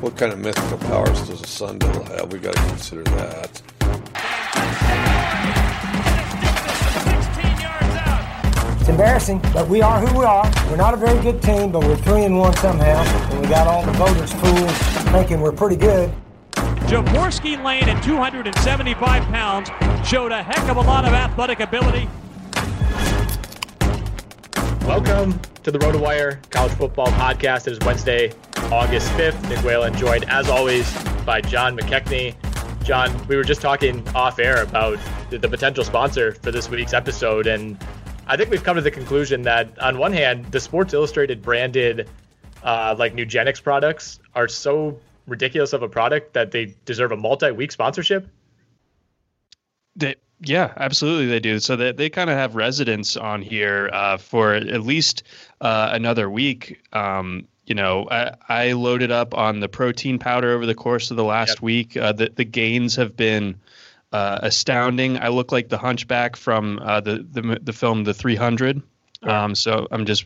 What kind of mythical powers does the sun devil have? We got to consider that. It's embarrassing, but we are who we are. We're not a very good team, but we're 3-1 somehow, and we got all the voters fooled, thinking we're pretty good. Jaworski Lane at 275 pounds showed a heck of a lot of athletic ability. Welcome to the RotoWire College Football Podcast. It is Wednesday, August 5th. Nick Whalen joined, as always, by John McKechnie. John, we were just talking off-air about the potential sponsor for this week's episode, and I think we've come to the conclusion that, on one hand, the Sports Illustrated branded like NuGenix products are so ridiculous of a product that they deserve a multi-week sponsorship. Yeah, absolutely they do. So they kind of have residence on here for at least another week. I loaded up on the protein powder over the course of the last week. The gains have been astounding. I look like the hunchback from the film The 300. Yeah. So I'm just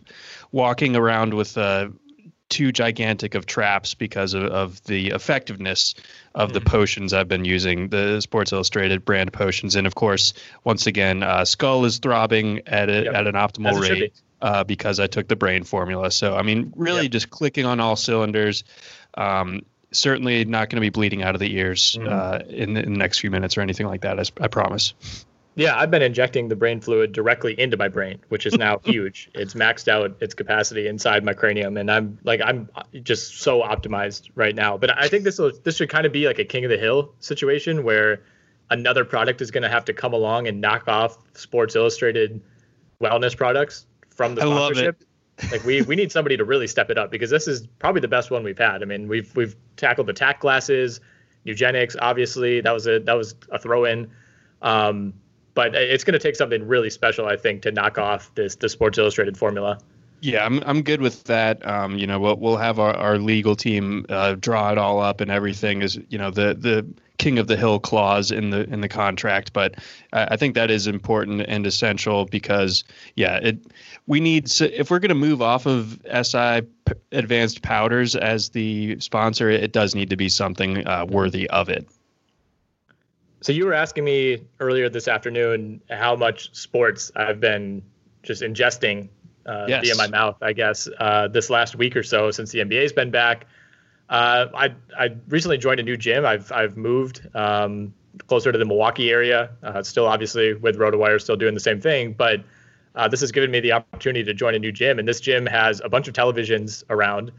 walking around with too gigantic of traps because of the effectiveness of the potions I've been using, the Sports Illustrated brand potions. And of course, once again, Skull is throbbing at an optimal rate because I took the brain formula. So, I mean, really just clicking on all cylinders. Certainly not going to be bleeding out of the ears in the next few minutes or anything like that, I promise. Yeah, I've been injecting the brain fluid directly into my brain, which is now huge. It's maxed out its capacity inside my cranium, and I'm just so optimized right now. But I think this should kind of be like a King of the Hill situation where another product is going to have to come along and knock off Sports Illustrated wellness products from the sponsorship. Like we need somebody to really step it up because this is probably the best one we've had. I mean, we've tackled the tack glasses, NuGenix, obviously that was a throw in. But it's going to take something really special, I think, to knock off the Sports Illustrated formula. Yeah, I'm good with that. You know, we'll have our legal team draw it all up and everything is, you know, the king of the hill clause in the contract. But I think that is important and essential because, yeah, we need, if we're going to move off of SI Advanced Powders as the sponsor, it does need to be something worthy of it. So you were asking me earlier this afternoon how much sports I've been just ingesting via my mouth, I guess, this last week or so since the NBA's been back. I recently joined a new gym. I've moved closer to the Milwaukee area. Still, obviously, with RotoWire, still doing the same thing. But this has given me the opportunity to join a new gym. And this gym has a bunch of televisions around,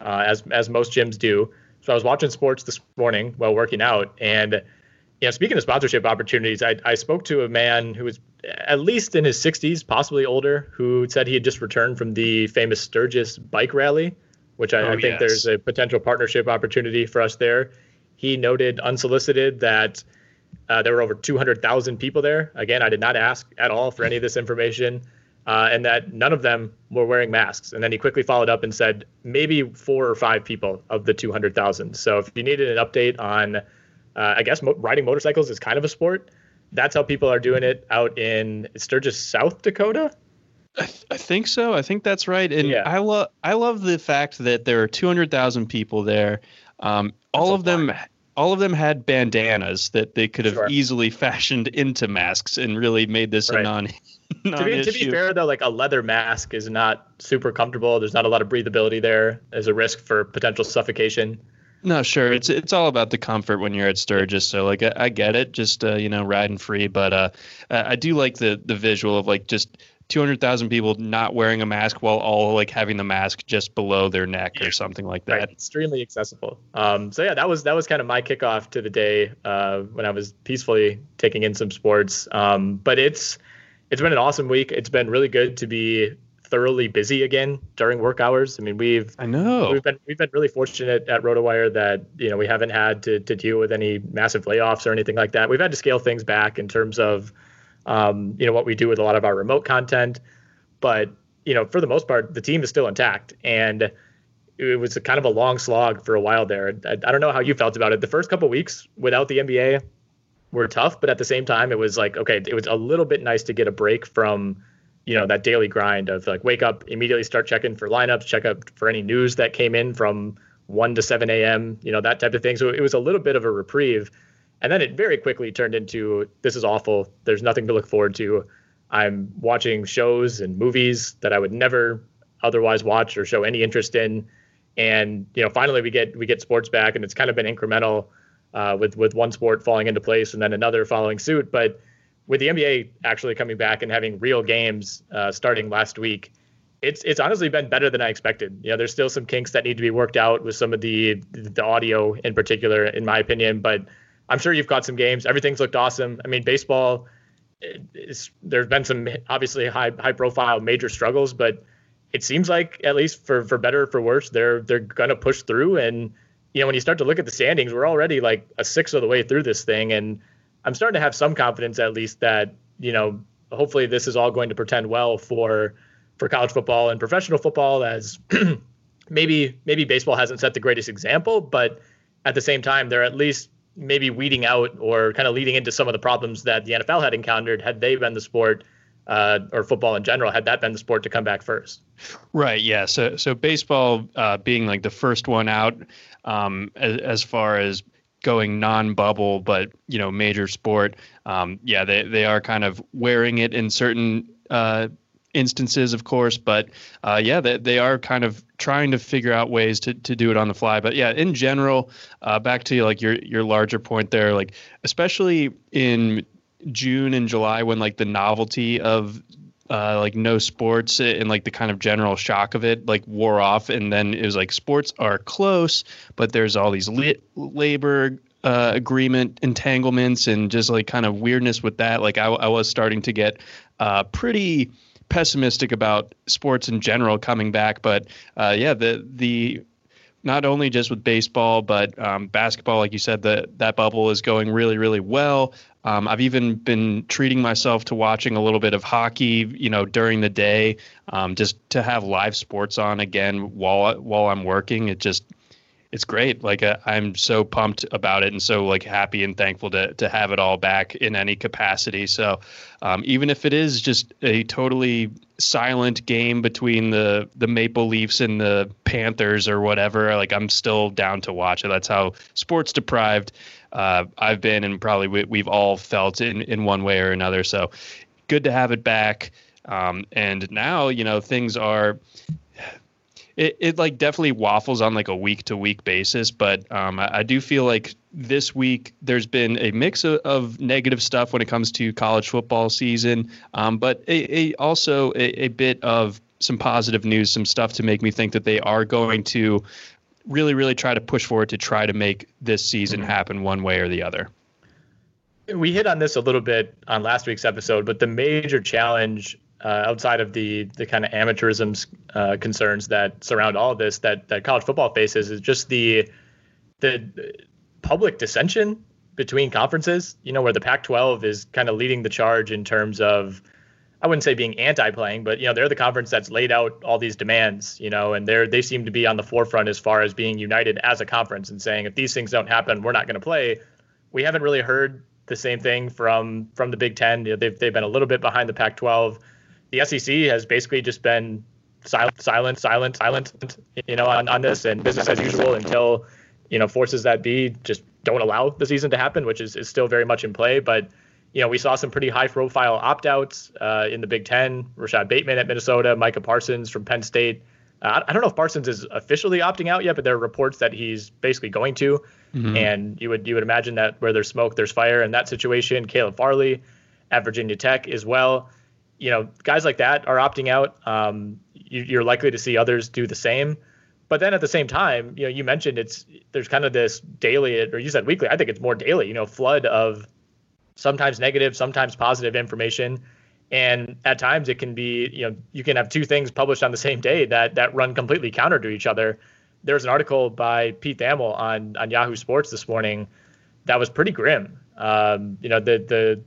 as most gyms do. So I was watching sports this morning while working out. And yeah, speaking of sponsorship opportunities, I spoke to a man who was at least in his 60s, possibly older, who said he had just returned from the famous Sturgis bike rally, which I think there's a potential partnership opportunity for us there. He noted unsolicited that there were over 200,000 people there. Again, I did not ask at all for any of this information, and that none of them were wearing masks. And then he quickly followed up and said maybe 4 or 5 people of the 200,000. So if you needed an update on I guess riding motorcycles is kind of a sport. That's how people are doing it out in Sturgis, South Dakota. I think so. I think that's right. And yeah. I love the fact that there are 200,000 people there. All of them had bandanas that they could have easily fashioned into masks and really made this a non-issue. To be fair, though, like a leather mask is not super comfortable. There's not a lot of breathability there. There's a risk for potential suffocation. No, sure. It's all about the comfort when you're at Sturgis. So like I get it, just you know, riding free. But I do like the visual of like just 200,000 people not wearing a mask while all like having the mask just below their neck or something like that. Right. Extremely accessible. So yeah, that was kind of my kickoff to the day when I was peacefully taking in some sports. But it's been an awesome week. It's been really good to be thoroughly busy again during work hours. I mean, we've been really fortunate at RotoWire that, you know, we haven't had to deal with any massive layoffs or anything like that. We've had to scale things back in terms of, you know, what we do with a lot of our remote content, but, you know, for the most part, the team is still intact. And it was kind of a long slog for a while there. I don't know how you felt about it. The first couple of weeks without the NBA were tough, but at the same time, it was like, okay, it was a little bit nice to get a break from, you know, that daily grind of like wake up, immediately start checking for lineups, check up for any news that came in from 1 to 7 a.m., you know, that type of thing. So it was a little bit of a reprieve. And then it very quickly turned into, this is awful. There's nothing to look forward to. I'm watching shows and movies that I would never otherwise watch or show any interest in. And, you know, finally we get sports back, and it's kind of been incremental with one sport falling into place and then another following suit. But with the NBA actually coming back and having real games starting last week, it's honestly been better than I expected. You know, there's still some kinks that need to be worked out with some of the audio in particular, in my opinion. But I'm sure you've caught some games. Everything's looked awesome. I mean, baseball, there's been some obviously high profile major struggles, but it seems like, at least for better or for worse, they're gonna push through. And you know, when you start to look at the standings, we're already like a sixth of the way through this thing, and I'm starting to have some confidence, at least, that, you know, hopefully this is all going to portend well for college football and professional football, as maybe baseball hasn't set the greatest example, but at the same time, they're at least maybe weeding out or kind of leading into some of the problems that the NFL had encountered had they been the sport, or football in general, had that been the sport to come back first. Right. Yeah. So baseball being like the first one out as far as going non-bubble, but, you know, major sport. Yeah, they are kind of wearing it in certain instances, of course, but yeah, they are kind of trying to figure out ways to do it on the fly. But yeah, in general, back to like your larger point there, like especially in June and July, when like the novelty of like no sports and like the kind of general shock of it like wore off, and then it was like sports are close, but there's all these labor agreement entanglements and just like kind of weirdness with that. Like I was starting to get pretty pessimistic about sports in general coming back, but yeah, the not only just with baseball, but basketball, like you said, that bubble is going really, really well. I've even been treating myself to watching a little bit of hockey, you know, during the day, just to have live sports on again while I'm working. It's great. Like I'm so pumped about it, and so like happy and thankful to have it all back in any capacity. So even if it is just a totally silent game between the Maple Leafs and the Panthers or whatever, like I'm still down to watch it. That's how sports deprived I've been, and probably we've all felt in one way or another. So good to have it back. And now, you know, things are. It like definitely waffles on like a week to week basis, but I do feel like this week there's been a mix of negative stuff when it comes to college football season, but also a bit of some positive news, some stuff to make me think that they are going to really, really try to push forward to try to make this season happen one way or the other. We hit on this a little bit on last week's episode, but the major challenge outside of the kind of amateurism concerns that surround all of this that college football faces is just the public dissension between conferences, you know, where the Pac-12 is kind of leading the charge in terms of, I wouldn't say being anti-playing, but, you know, they're the conference that's laid out all these demands, you know, and they seem to be on the forefront as far as being united as a conference and saying, if these things don't happen, we're not going to play. We haven't really heard the same thing from the Big Ten. You know, they've been a little bit behind the Pac-12. The SEC has basically just been silent, you know, on this, and business as usual until, you know, forces that be just don't allow the season to happen, which is still very much in play. But, you know, we saw some pretty high profile opt outs in the Big Ten. Rashad Bateman at Minnesota, Micah Parsons from Penn State. I don't know if Parsons is officially opting out yet, but there are reports that he's basically going to. Mm-hmm. And you would imagine that where there's smoke, there's fire in that situation. Caleb Farley at Virginia Tech as well. You know, guys like that are opting out. You're likely to see others do the same. But then at the same time, you know, you mentioned there's kind of this daily, or you said weekly, I think it's more daily, you know, flood of sometimes negative, sometimes positive information. And at times it can be, you know, you can have two things published on the same day that run completely counter to each other. There was an article by Pete Thamel on Yahoo Sports this morning that was pretty grim. You know, the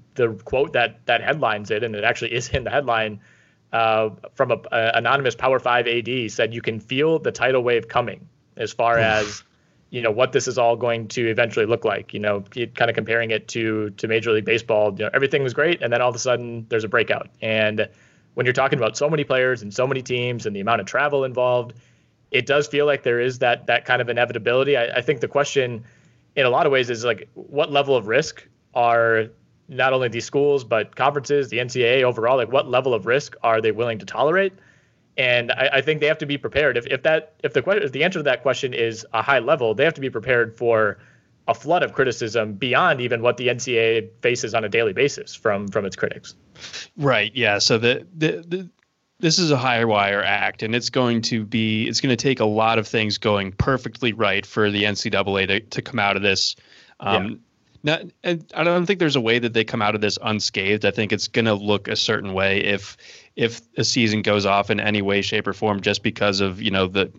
quote that headlines it, and it actually is in the headline, from a anonymous Power 5 AD said, you can feel the tidal wave coming as far as, you know, what this is all going to eventually look like, you know, kind of comparing it to Major League Baseball. You know, everything was great, and then all of a sudden there's a breakout. And when you're talking about so many players and so many teams and the amount of travel involved, it does feel like there is that kind of inevitability. I think the question in a lot of ways is like, what level of risk are not only these schools, but conferences, the NCAA overall, like what level of risk are they willing to tolerate? And I think they have to be prepared. If the answer to that question is a high level, they have to be prepared for a flood of criticism beyond even what the NCAA faces on a daily basis from its critics. Right. Yeah. So this is a high wire act, and it's going to take a lot of things going perfectly right for the NCAA to come out of this. And I don't think there's a way that they come out of this unscathed. I think it's going to look a certain way if a season goes off in any way, shape, or form, just because of, you know, the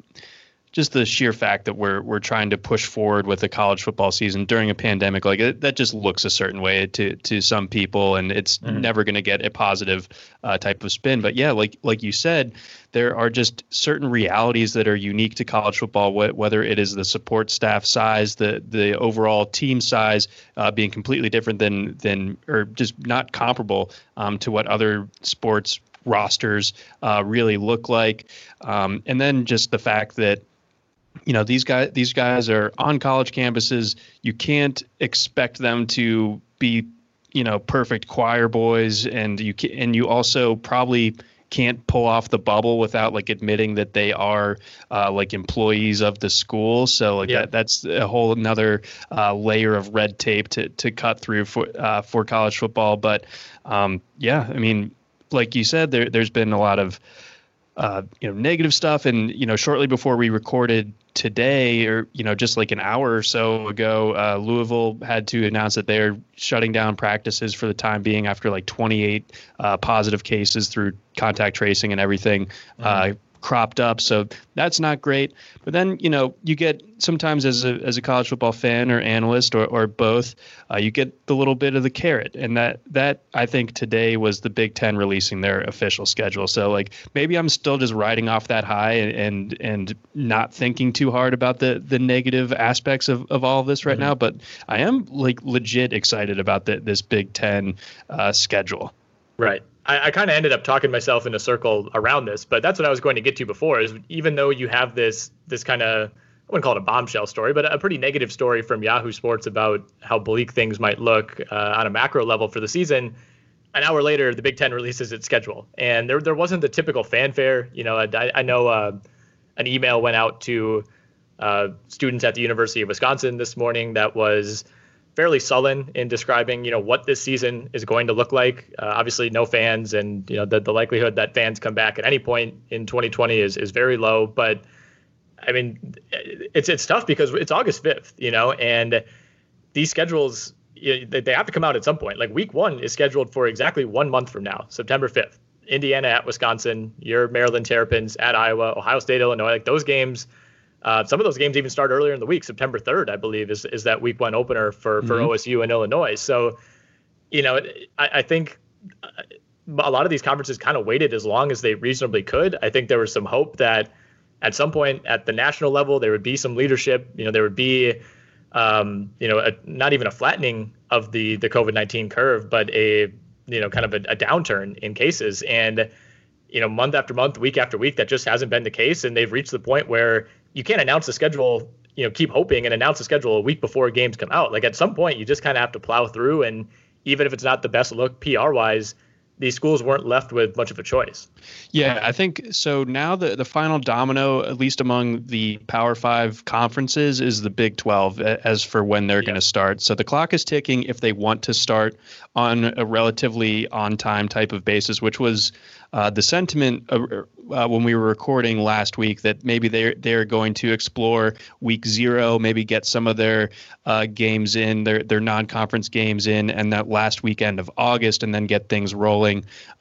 sheer fact that we're trying to push forward with the college football season during a pandemic. Like that just looks a certain way to some people, and it's never going to get a positive type of spin. But yeah, like you said, there are just certain realities that are unique to college football, whether it is the support staff size, the overall team size being completely different than or just not comparable to what other sports rosters really look like. And then just the fact that, you know, these guys are on college campuses. You can't expect them to be, you know, perfect choir boys, and you also probably can't pull off the bubble without like admitting that they are like employees of the school. So like that's a whole another layer of red tape to cut through for college football. But I mean, like you said, there's been a lot of you know, negative stuff. And, you know, shortly before we recorded today, or, you know, just like an hour or so ago, Louisville had to announce that they're shutting down practices for the time being after like 28 positive cases through contact tracing and everything cropped up. So that's not great. But then, you know, you get sometimes as a college football fan or analyst or both, you get the little bit of the carrot. And that I think today was the Big Ten releasing their official schedule. So like maybe I'm still just riding off that high and not thinking too hard about the negative aspects of all of this right now. But I am like legit excited about this Big Ten schedule. Right. I kind of ended up talking myself in a circle around this, but that's what I was going to get to before is even though you have this kind of, I wouldn't call it a bombshell story, but a pretty negative story from Yahoo Sports about how bleak things might look on a macro level for the season. An hour later, the Big Ten releases its schedule, and there wasn't the typical fanfare. You know, I know an email went out to students at the University of Wisconsin this morning that was fairly sullen in describing, you know, what this season is going to look like. Obviously, no fans, and you know the likelihood that fans come back at any point in 2020 is very low. But I mean, it's tough because it's August 5th, you know, and these schedules, you know, they have to come out at some point. Like week one is scheduled for exactly 1 month from now, September 5th. Indiana at Wisconsin, your Maryland Terrapins at Iowa, Ohio State, Illinois. Like those games. Some of those games even start earlier in the week. September 3rd, I believe, is that week one opener for OSU and Illinois. So, you know, I think a lot of these conferences kind of waited as long as they reasonably could. I think there was some hope that at some point at the national level, there would be some leadership. You know, there would be, you know, not even a flattening of the COVID-19 curve, but a, you know, kind of a downturn in cases. And, you know, month after month, week after week, that just hasn't been the case. And they've reached the point where you can't announce the schedule, you know, keep hoping and announce the schedule a week before games come out. Like at some point, you just kind of have to plow through. And even if it's not the best look PR wise, these schools weren't left with much of a choice. Yeah, I think so. Now the final domino, at least among the Power Five conferences, is the Big 12 as for when they're going to start. So the clock is ticking if they want to start on a relatively on-time type of basis, which was the sentiment when we were recording last week that maybe they're going to explore week zero, maybe get some of their games in, their non-conference games in, and that last weekend of August, and then get things rolling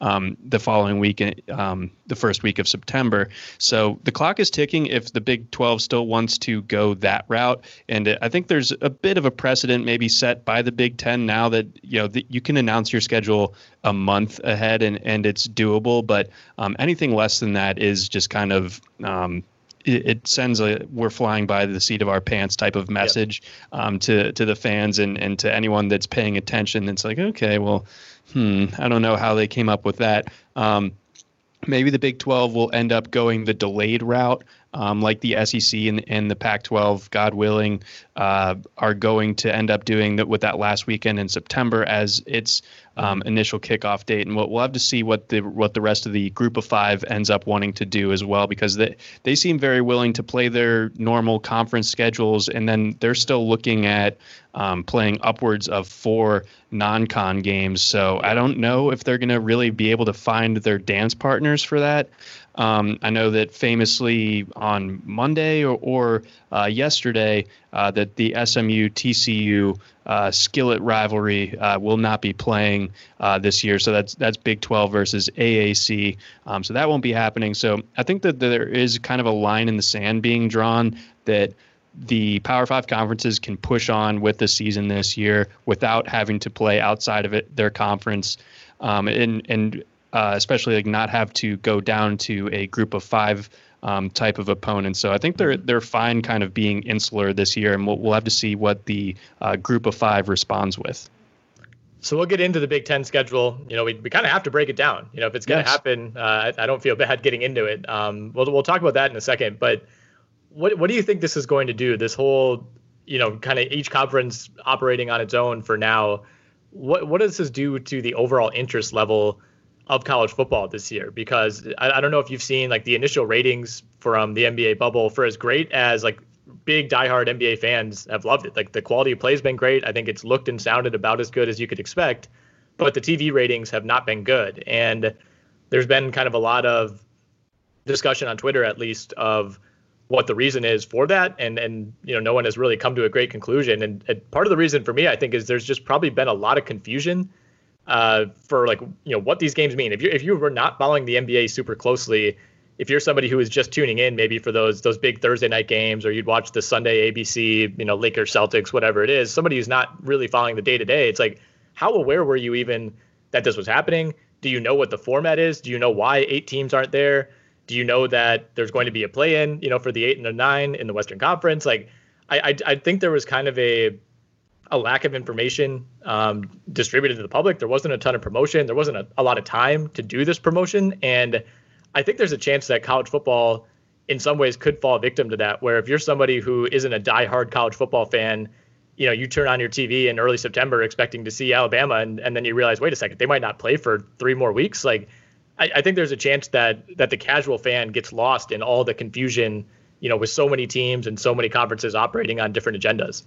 the following week, the first week of September. So the clock is ticking if the Big 12 still wants to go that route. And I think there's a bit of a precedent maybe set by the Big 10 now that, you know, you can announce your schedule a month ahead and it's doable, but anything less than that is just kind of it sends a we're flying by the seat of our pants type of message to the fans and to anyone that's paying attention. It's like, okay, well, I don't know how they came up with that. Maybe the Big 12 will end up going the delayed route, like the SEC and the Pac-12, God willing, are going to end up doing that with that last weekend in September as its initial kickoff date. And we'll have to see what the rest of the group of five ends up wanting to do as well, because they seem very willing to play their normal conference schedules. And then they're still looking at playing upwards of 4 non-con games. So I don't know if they're going to really be able to find their dance partners for that. I know that famously on Monday or yesterday that the SMU-TCU skillet rivalry will not be playing this year. So that's Big 12 versus AAC. So that won't be happening. So I think that there is kind of a line in the sand being drawn that the Power 5 conferences can push on with the season this year without having to play outside of it, their conference, and especially like not have to go down to a group of 5 type of opponent. So I think they're fine kind of being insular this year, and we'll have to see what the group of 5 responds with. So we'll get into the Big Ten schedule. You know, we kind of have to break it down. You know, if it's going to happen, I don't feel bad getting into it. We'll talk about that in a second, but What do you think this is going to do? This whole, you know, kind of each conference operating on its own for now. What does this do to the overall interest level of college football this year? Because I don't know if you've seen like the initial ratings from the NBA bubble. For as great as like big diehard NBA fans have loved it, like the quality of play has been great. I think it's looked and sounded about as good as you could expect, but the TV ratings have not been good. And there's been kind of a lot of discussion on Twitter, at least, of what the reason is for that. And you know, no one has really come to a great conclusion. And part of the reason for me, I think, is there's just probably been a lot of confusion for like, you know, what these games mean. If you were not following the NBA super closely, if you're somebody who is just tuning in, maybe for those big Thursday night games, or you'd watch the Sunday ABC, Lakers, Celtics, whatever it is, somebody who's not really following the day-to-day, it's like, how aware were you even that this was happening? Do you know what the format is? Do you know why 8 teams aren't there? Do you know that there's going to be a play-in, for the 8 and the 9 in the Western Conference? Like, I think there was kind of a lack of information distributed to the public. There wasn't a ton of promotion. There wasn't a lot of time to do this promotion. And I think there's a chance that college football in some ways could fall victim to that, where if you're somebody who isn't a diehard college football fan, you turn on your TV in early September expecting to see Alabama, and then you realize, wait a second, they might not play for 3 more weeks. Like, I think there's a chance that the casual fan gets lost in all the confusion, with so many teams and so many conferences operating on different agendas.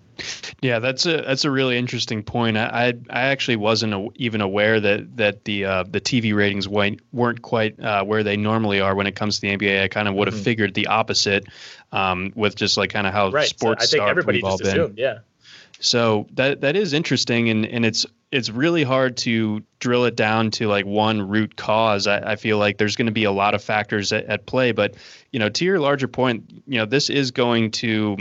Yeah, that's a really interesting point. I actually wasn't even aware that the TV ratings weren't quite where they normally are when it comes to the NBA. I kind of would have figured the opposite with just like kind of how sports stars everybody we've all just assumed, been. Yeah. So that is interesting, and it's really hard to drill it down to like one root cause. I feel like there's going to be a lot of factors at play, but to your larger point, this is going to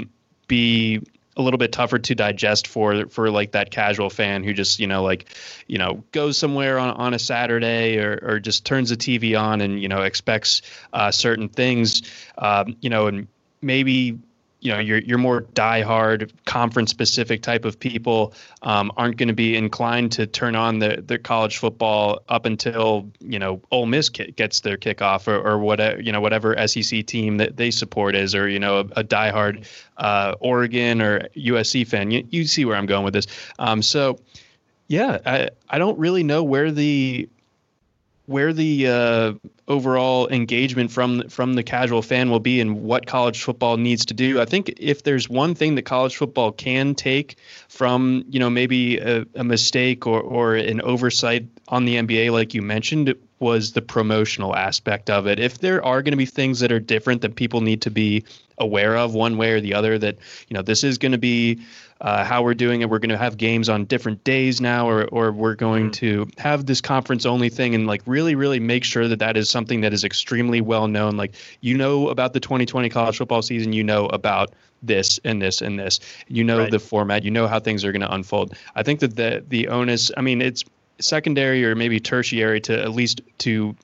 be a little bit tougher to digest for like that casual fan who just, goes somewhere on a Saturday or just turns the TV on and, expects certain things, and maybe your more diehard conference specific type of people aren't going to be inclined to turn on the college football up until Ole Miss gets their kickoff or whatever whatever SEC team that they support is, or a diehard Oregon or USC fan. You see where I'm going with this. So yeah, I don't really know where the overall engagement from the casual fan will be and what college football needs to do. I think if there's one thing that college football can take from, maybe a mistake or an oversight on the NBA, like you mentioned, was the promotional aspect of it. If there are going to be things that are different that people need to be aware of one way or the other, that, this is going to be how we're doing it. We're going to have games on different days now, or we're going to have this conference only thing, and like really, really make sure that is something that is extremely well known. Like, about the 2020 college football season, about this and this and this, right. The format, how things are going to unfold. I think that the onus, it's secondary or maybe tertiary to at least to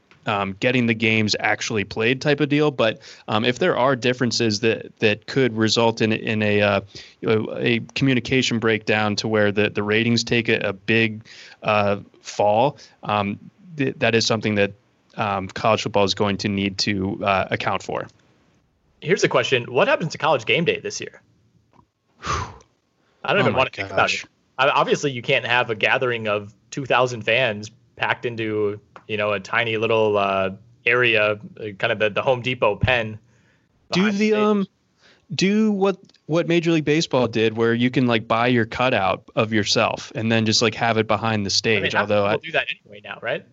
getting the games actually played type of deal. But if there are differences that could result in a communication breakdown to where the ratings take a big fall, that is something that college football is going to need to account for. Here's the question. What happens to College Game Day this year? I don't even want to think about it. Obviously, you can't have a gathering of 2,000 fans packed into, a tiny little area, kind of the Home Depot pen. Do what Major League Baseball did, where you can like buy your cutout of yourself and then just like have it behind the stage. Although I do that anyway now, right?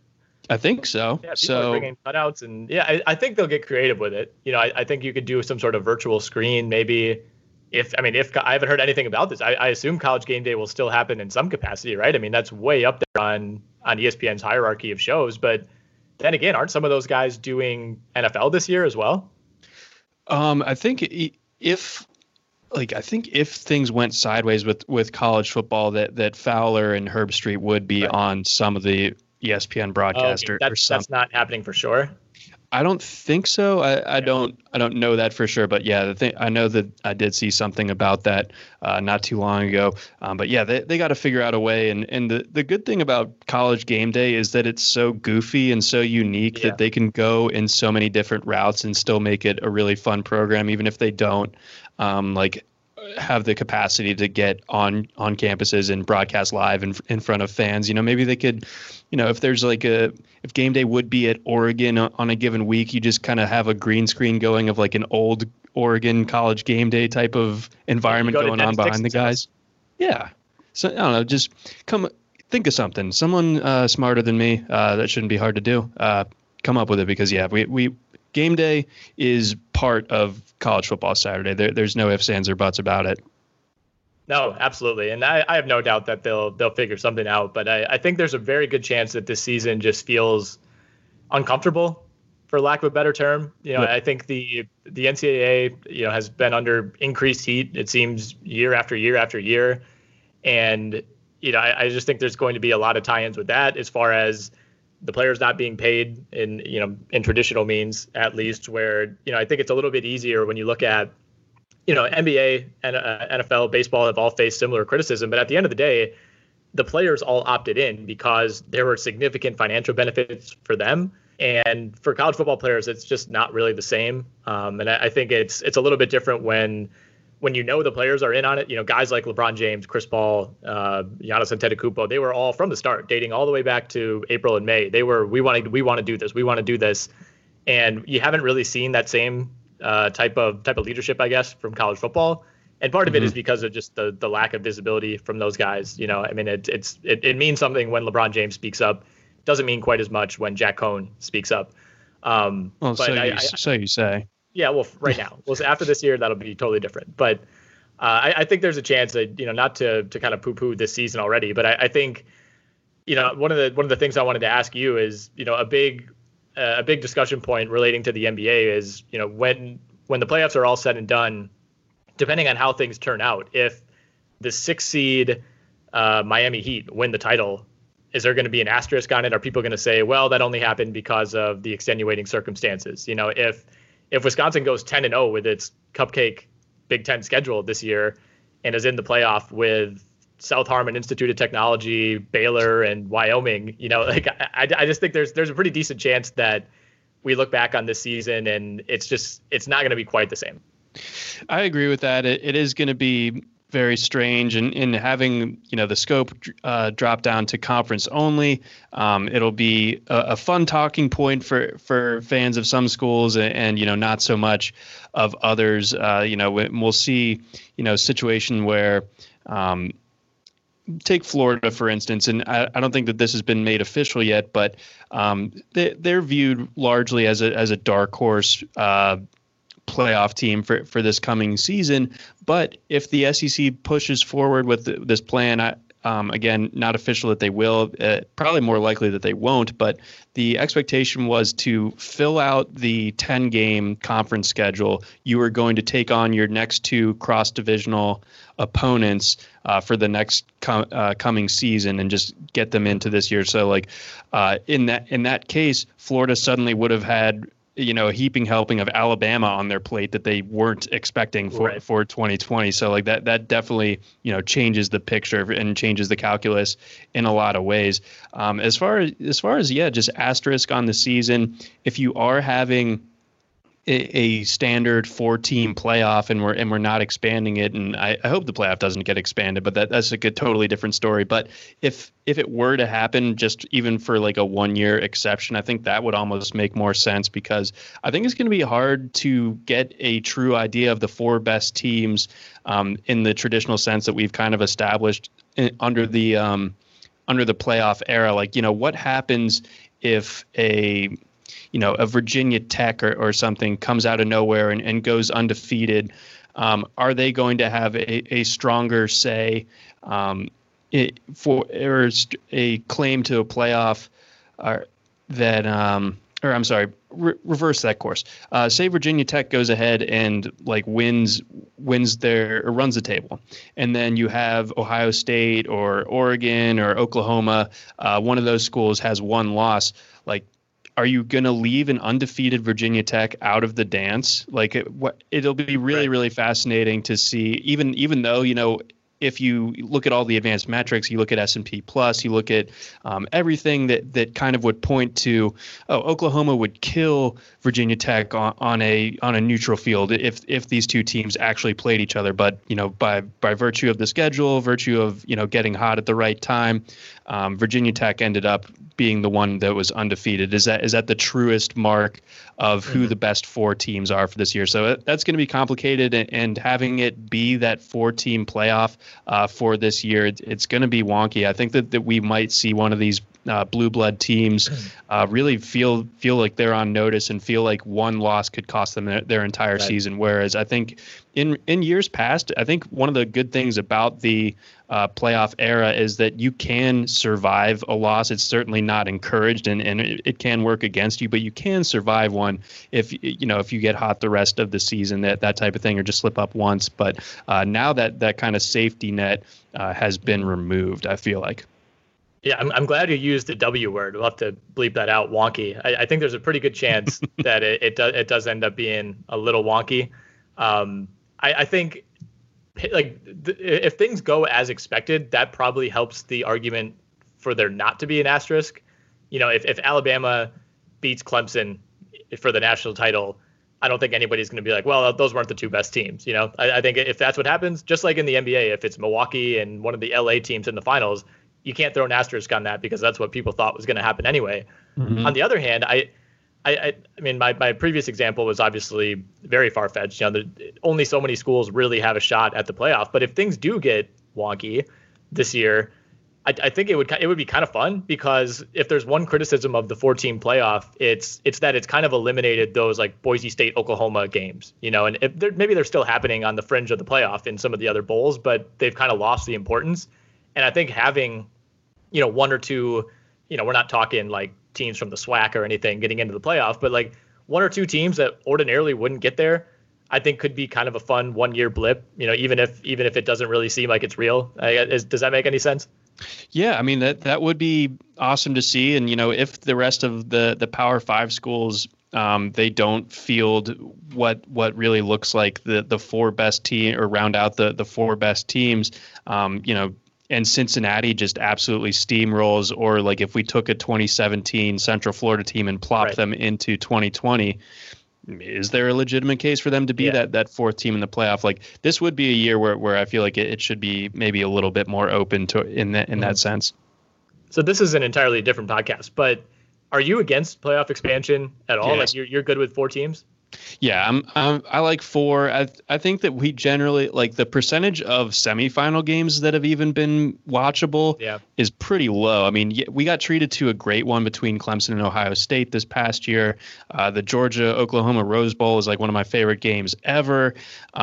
I think so. Yeah, people are bringing cutouts, and yeah, I think they'll get creative with it. I think you could do some sort of virtual screen, maybe. If I haven't heard anything about this, I assume College Game Day will still happen in some capacity, right? That's way up there on ESPN's hierarchy of shows. But then again, aren't some of those guys doing NFL this year as well? I think if things went sideways with college football, that Fowler and Herb Street would be on some of the ESPN broadcast. That's not happening for sure. I don't think so. I don't know that for sure, but yeah, I know that I did see something about that not too long ago. But yeah, they got to figure out a way. And the good thing about College Game Day is that it's so goofy and so unique that they can go in so many different routes and still make it a really fun program, even if they don't have the capacity to get on campuses and broadcast live in front of fans. Maybe they could, if there's if game day would be at Oregon on a given week, you just kind of have a green screen going of like an old Oregon College Game Day type of environment going on behind the guys. Yeah. So I don't know, just think of something, someone smarter than me. That shouldn't be hard to do. Come up with it, because we Game Day is part of college football Saturday. There's no ifs, ands, or buts about it. No, absolutely. And I have no doubt that they'll figure something out. But I think there's a very good chance that this season just feels uncomfortable for lack of a better term. I think the NCAA, has been under increased heat, it seems, year after year after year. And, I just think there's going to be a lot of tie-ins with that as far as the players not being paid in traditional means, at least, where, I think it's a little bit easier when you look at, NBA and NFL, baseball have all faced similar criticism. But at the end of the day, the players all opted in because there were significant financial benefits for them. And for college football players, it's just not really the same. And I think it's a little bit different when the players are in on it. Guys like LeBron James, Chris Paul, Giannis Antetokounmpo, they were all from the start, dating all the way back to April and May. They were, we want to do this. And you haven't really seen that same type of leadership, I guess, from college football. And part of it is because of just the lack of visibility from those guys. It means something when LeBron James speaks up. Doesn't mean quite as much when Jack Cohn speaks up. So you say. Yeah, well, right now. Well, so after this year, that'll be totally different. But I think there's a chance that, not to kind of poo-poo this season already, but I think, one of the things I wanted to ask you is, a big discussion point relating to the NBA is, when the playoffs are all said and done, depending on how things turn out, if the 6th seed Miami Heat win the title, is there going to be an asterisk on it? Are people going to say, well, that only happened because of the extenuating circumstances? If Wisconsin goes 10-0 with its cupcake Big Ten schedule this year and is in the playoff with South Harmon Institute of Technology, Baylor, and Wyoming, I just think there's a pretty decent chance that we look back on this season and it's not going to be quite the same. I agree with that. It is going to be very strange, and having the scope drop down to conference only, it'll be a fun talking point for fans of some schools and not so much of others. We'll see a situation where take Florida, for instance, and I don't think that this has been made official yet, but they're viewed largely as a dark horse playoff team for this coming season. But if the SEC pushes forward with this plan, again, not official that they will, probably more likely that they won't, but the expectation was to fill out the 10-game conference schedule. You were going to take on your next two cross-divisional opponents for the next coming season and just get them into this year. So in that case, Florida suddenly would have had a heaping helping of Alabama on their plate that they weren't expecting for 2020. So that definitely, changes the picture and changes the calculus in a lot of ways. As far as just asterisk on the season, if you are having a standard 4-team playoff and we're not expanding it, and I hope the playoff doesn't get expanded, but that's a totally different story. But if it were to happen, just even for a 1-year exception, I think that would almost make more sense, because I think it's going to be hard to get a true idea of the 4 best teams in the traditional sense that we've kind of established under the playoff era. What happens if a Virginia Tech or something comes out of nowhere and goes undefeated? Are they going to have a stronger say or a claim to a playoff reverse that course. Say Virginia Tech goes ahead and wins or runs the table, and then you have Ohio State or Oregon or Oklahoma. One of those schools has one loss. Are you going to leave an undefeated Virginia Tech out of the dance? It'll be really, really fascinating to see, even though, if you look at all the advanced metrics, you look at S&P+, you look at everything that kind of would point to, Oklahoma would kill Virginia Tech on a neutral field if these two teams actually played each other. But by virtue of the schedule, virtue of getting hot at the right time, Virginia Tech ended up being the one that was undefeated. Is that the truest mark of who the best 4 teams are for this year? So that's going to be complicated, and having it be that 4-team playoff for this year, it's going to be wonky. I think that we might see one of these blue blood teams really feel like they're on notice and feel like one loss could cost them their entire season. Whereas I think in years past, I think one of the good things about the playoff era is that you can survive a loss. It's certainly not encouraged, and it can work against you, but you can survive one if you get hot the rest of the season, that type of thing, or just slip up once. But now that kind of safety net has been removed, I feel like. Yeah, I'm glad you used the W word. We'll have to bleep that out, wonky. I think there's a pretty good chance that it does end up being a little wonky. I think if things go as expected, that probably helps the argument for there not to be an asterisk. You know, if Alabama beats Clemson for the national title, I don't think anybody's going to be like, well, those weren't the two best teams. You know, I think if that's what happens, just like in the NBA, if it's Milwaukee and one of the LA teams in the finals, you can't throw an asterisk on that because that's what people thought was going to happen anyway. Mm-hmm. On the other hand, I mean, my previous example was obviously very far-fetched. You know, only so many schools really have a shot at the playoff. But if things do get wonky this year, I think it would be kind of fun, because if there's one criticism of the 4-team playoff, it's that it's kind of eliminated those like Boise State, Oklahoma games. You know, and maybe they're still happening on the fringe of the playoff in some of the other bowls, but they've kind of lost the importance. And I think having, you know, one or two, you know, we're not talking like teams from the SWAC or anything getting into the playoff, but like one or two teams that ordinarily wouldn't get there, I think could be kind of a fun one-year blip, you know, even if it doesn't really seem like it's real. Does that make any sense? Yeah, I mean, that would be awesome to see. And, you know, if the rest of the Power 5 schools, they don't field what really looks like the four best team, or round out the four best teams, you know, and Cincinnati just absolutely steamrolls, or like if we took a 2017 Central Florida team and plopped them into 2020, is there a legitimate case for them to be that fourth team in the playoff? Like, this would be a year where I feel like it should be maybe a little bit more open to in that sense. So this is an entirely different podcast, but are you against playoff expansion at all? Yes. Like you're good with four teams? Yeah, I like four. I think that we generally like the percentage of semifinal games that have even been watchable is pretty low. I mean, we got treated to a great one between Clemson and Ohio State this past year. The Georgia-Oklahoma Rose Bowl is like one of my favorite games ever.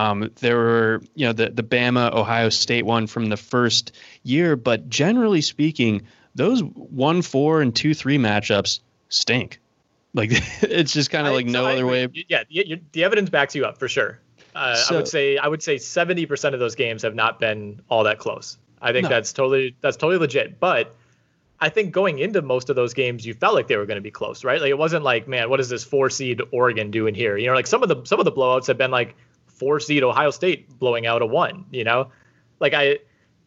There were, you know, the Bama-Ohio State one from the first year, but generally speaking, those 1-4 and 2-3 matchups stink. Like, it's just kind of like no other way. Yeah, the evidence backs you up for sure. So, I would say 70% of those games have not been all that close. I think that's totally legit. But I think going into most of those games, you felt like they were going to be close, right? Like, it wasn't like, man, what is this 4-seed Oregon doing here? You know, like some of the blowouts have been like 4-seed Ohio State blowing out a 1. You know, like I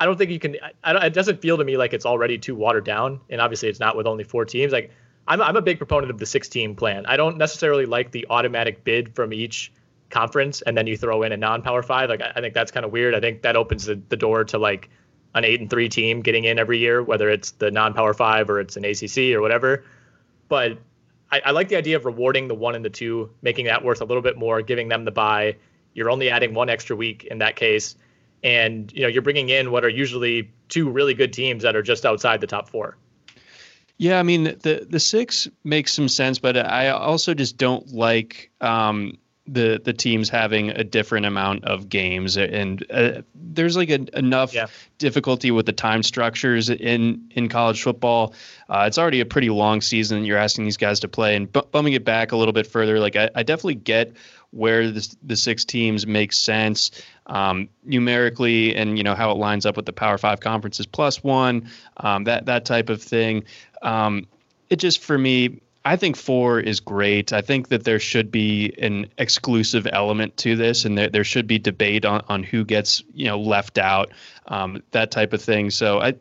don't think you can. It doesn't feel to me like it's already too watered down. And obviously, it's not with only four teams. Like, I'm a big proponent of the 6-team plan. I don't necessarily like the automatic bid from each conference, and then you throw in a non-Power 5. Like, I think that's kind of weird. I think that opens the door to like an 8-3 team getting in every year, whether it's the non-Power 5 or it's an ACC or whatever. But I like the idea of rewarding the 1 and the 2, making that worth a little bit more, giving them the bye. You're only adding one extra week in that case. And, you know, you're bringing in what are usually two really good teams that are just outside the top 4. Yeah, I mean, the 6 makes some sense, but I also just don't like the teams having a different amount of games. And there's like enough difficulty with the time structures in college football. It's already a pretty long season. You're asking these guys to play, and bumming it back a little bit further. Like, I definitely get where the 6 teams make sense numerically, and, you know, how it lines up with the Power 5 conferences +1, that type of thing. It just, for me, I think 4 is great. I think that there should be an exclusive element to this, and there should be debate on who gets, you know, left out, that type of thing. So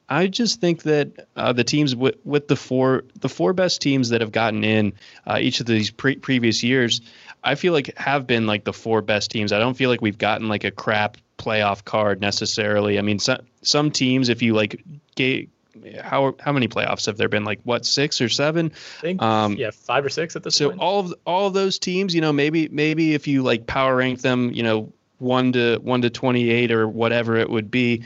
I just think that the teams with the four best teams that have gotten in each of these previous years, I feel like have been like the four best teams. I don't feel like we've gotten like a crap playoff card necessarily. I mean, some teams, if you like, how many playoffs have there been? Like, what, 6 or 7? I think 5 or 6 at this point. So all of those teams, you know, maybe if you like power rank them, you know, 1 to 28 or whatever it would be,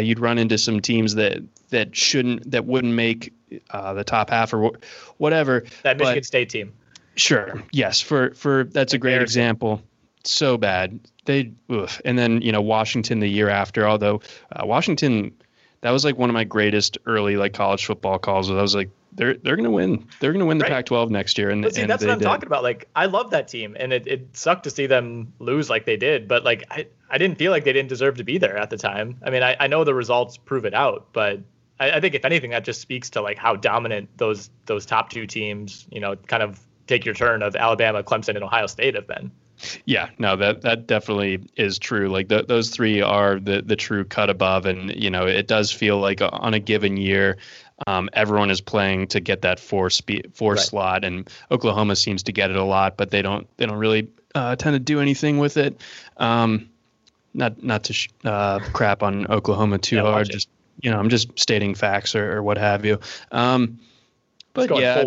you'd run into some teams that that shouldn't, that wouldn't make the top half or whatever. That Michigan State team. Sure. Yes. For that's a great example. So bad. And then, you know, Washington the year after, although Washington, that was like one of my greatest early like college football calls. I was like, they're going to win. They're going to win the Pac-12 next year. And see, that's what I'm talking about. Like, I love that team, and it sucked to see them lose like they did. But like, I didn't feel like they didn't deserve to be there at the time. I mean, I know the results prove it out, but I think if anything, that just speaks to like how dominant those top two teams, you know, kind of take your turn of Alabama, Clemson, and Ohio State have been. Yeah, no, that definitely is true. Like those three are the true cut above. And, you know, it does feel like on a given year, everyone is playing to get that four slot. And Oklahoma seems to get it a lot, but they don't really tend to do anything with it. Not to crap on Oklahoma too hard. Just, you know, I'm just stating facts or what have you. But yeah,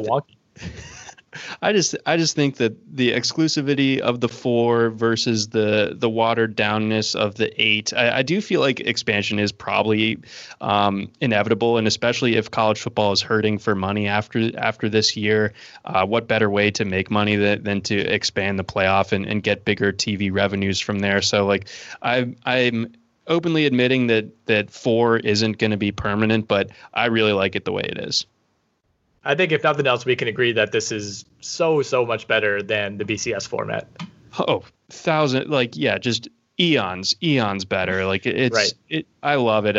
I just think that the exclusivity of the four versus the watered downness of the eight, I do feel like expansion is probably inevitable, and especially if college football is hurting for money after this year, what better way to make money than to expand the playoff and get bigger TV revenues from there? So like I'm openly admitting that four isn't going to be permanent, but I really like it the way it is. I think if nothing else, we can agree that this is so much better than the BCS format. Oh, just eons better. Like it's, I love it.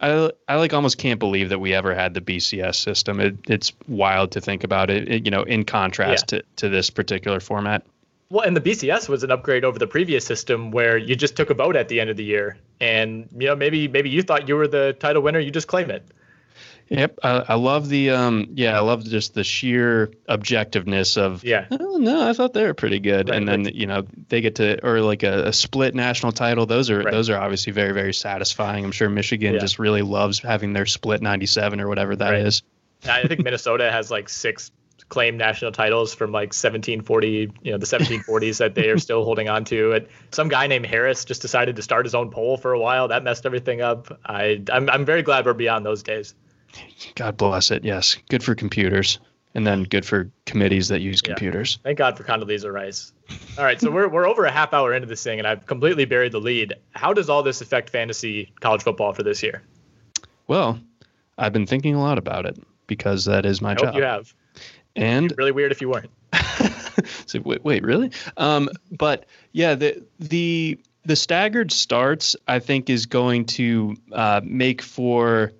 I like almost can't believe that we ever had the BCS system. It's wild to think about it, you know, in contrast to this particular format. Well, and the BCS was an upgrade over the previous system where you just took a vote at the end of the year, and you know maybe you thought you were the title winner, you just claim it. Yep, I love the I love just the sheer objectiveness of oh no, I thought they were pretty good, and then you know they get to or like a split national title. Those are obviously very very satisfying. I'm sure Michigan just really loves having their split 97 or whatever that is. I think Minnesota has like 6 claimed national titles from like 1740, you know, the 1740s that they are still holding on to. And some guy named Harris just decided to start his own poll for a while. That messed everything up. I'm very glad we're beyond those days. God bless it. Yes. Good for computers, and then good for committees that use computers. Thank God for Condoleezza Rice. All right. So we're over a half hour into this thing, and I've completely buried the lead. How does all this affect fantasy college football for this year? Well, I've been thinking a lot about it because that is my job. I hope you have. And it'd be really weird if you weren't. So wait, really? But yeah, the staggered starts, I think, is going to make for.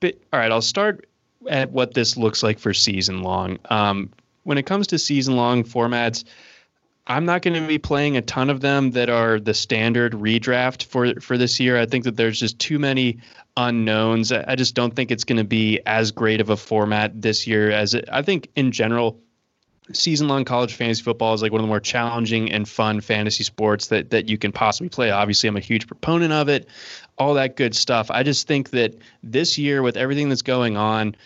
All right, I'll start at what this looks like for season long. When it comes to season long formats, I'm not going to be playing a ton of them that are the standard redraft for this year. I think that there's just too many unknowns. I just don't think it's going to be as great of a format this year as it, I think in general. Season-long college fantasy football is like one of the more challenging and fun fantasy sports that you can possibly play. Obviously, I'm a huge proponent of it, all that good stuff. I just think that this year, with everything that's going on,